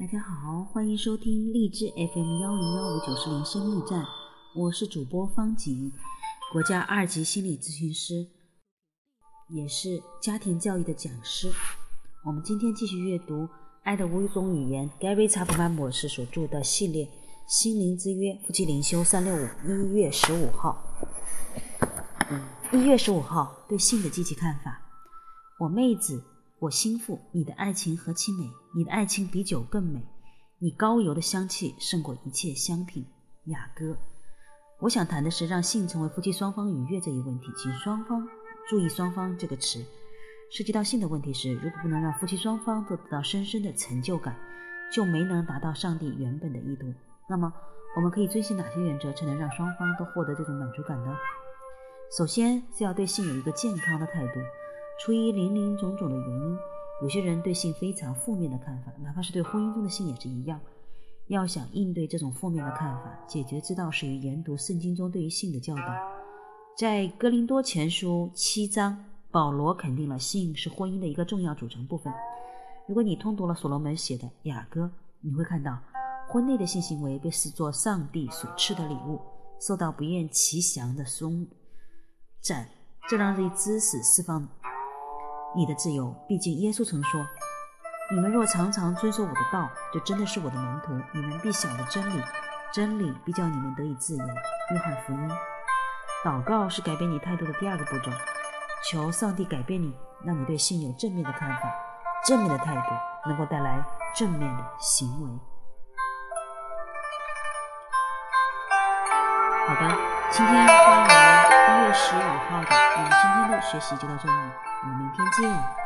大家好，欢迎收听励志 FM101590生命站，我是主播方瑾，国家2级心理咨询师，也是家庭教育的讲师。我们今天继续阅读《爱的五种语言》Gary Chapman 博士所著的系列《心灵之约》夫妻灵修365，1月15号。1月15号对性的积极看法。我妹子，我心腹，你的爱情何其美，你的爱情比酒更美，你膏油的香气胜过一切香品。雅歌。我想谈的是让性成为夫妻双方愉悦这一问题，请双方注意双方这个词。涉及到性的问题时，如果不能让夫妻双方都得到深深的成就感，就没能达到上帝原本的意图。那么我们可以遵循哪些原则才能让双方都获得这种满足感呢？首先是要对性有一个健康的态度。出于林林种种的原因，有些人对性非常负面的看法，哪怕是对婚姻中的性也是一样。要想应对这种负面的看法，解决之道始于研读圣经中对于性的教导。在哥林多前书7章，保罗肯定了性是婚姻的一个重要组成部分。如果你通读了所罗门写的《雅歌》，你会看到婚内的性行为被视作上帝所赐的礼物，受到不厌其详的松展，这让这一知识释放你的自由。毕竟耶稣曾说，你们若常常遵守我的道，就真的是我的门徒，你们必晓得真理，真理必叫你们得以自由。约翰福音。祷告是改变你态度的第2个步骤，求上帝改变你，让你对性有正面的看法。正面的态度能够带来正面的行为。好的，今天关于1月15号的我们今天的学习就到这里，我们明天见。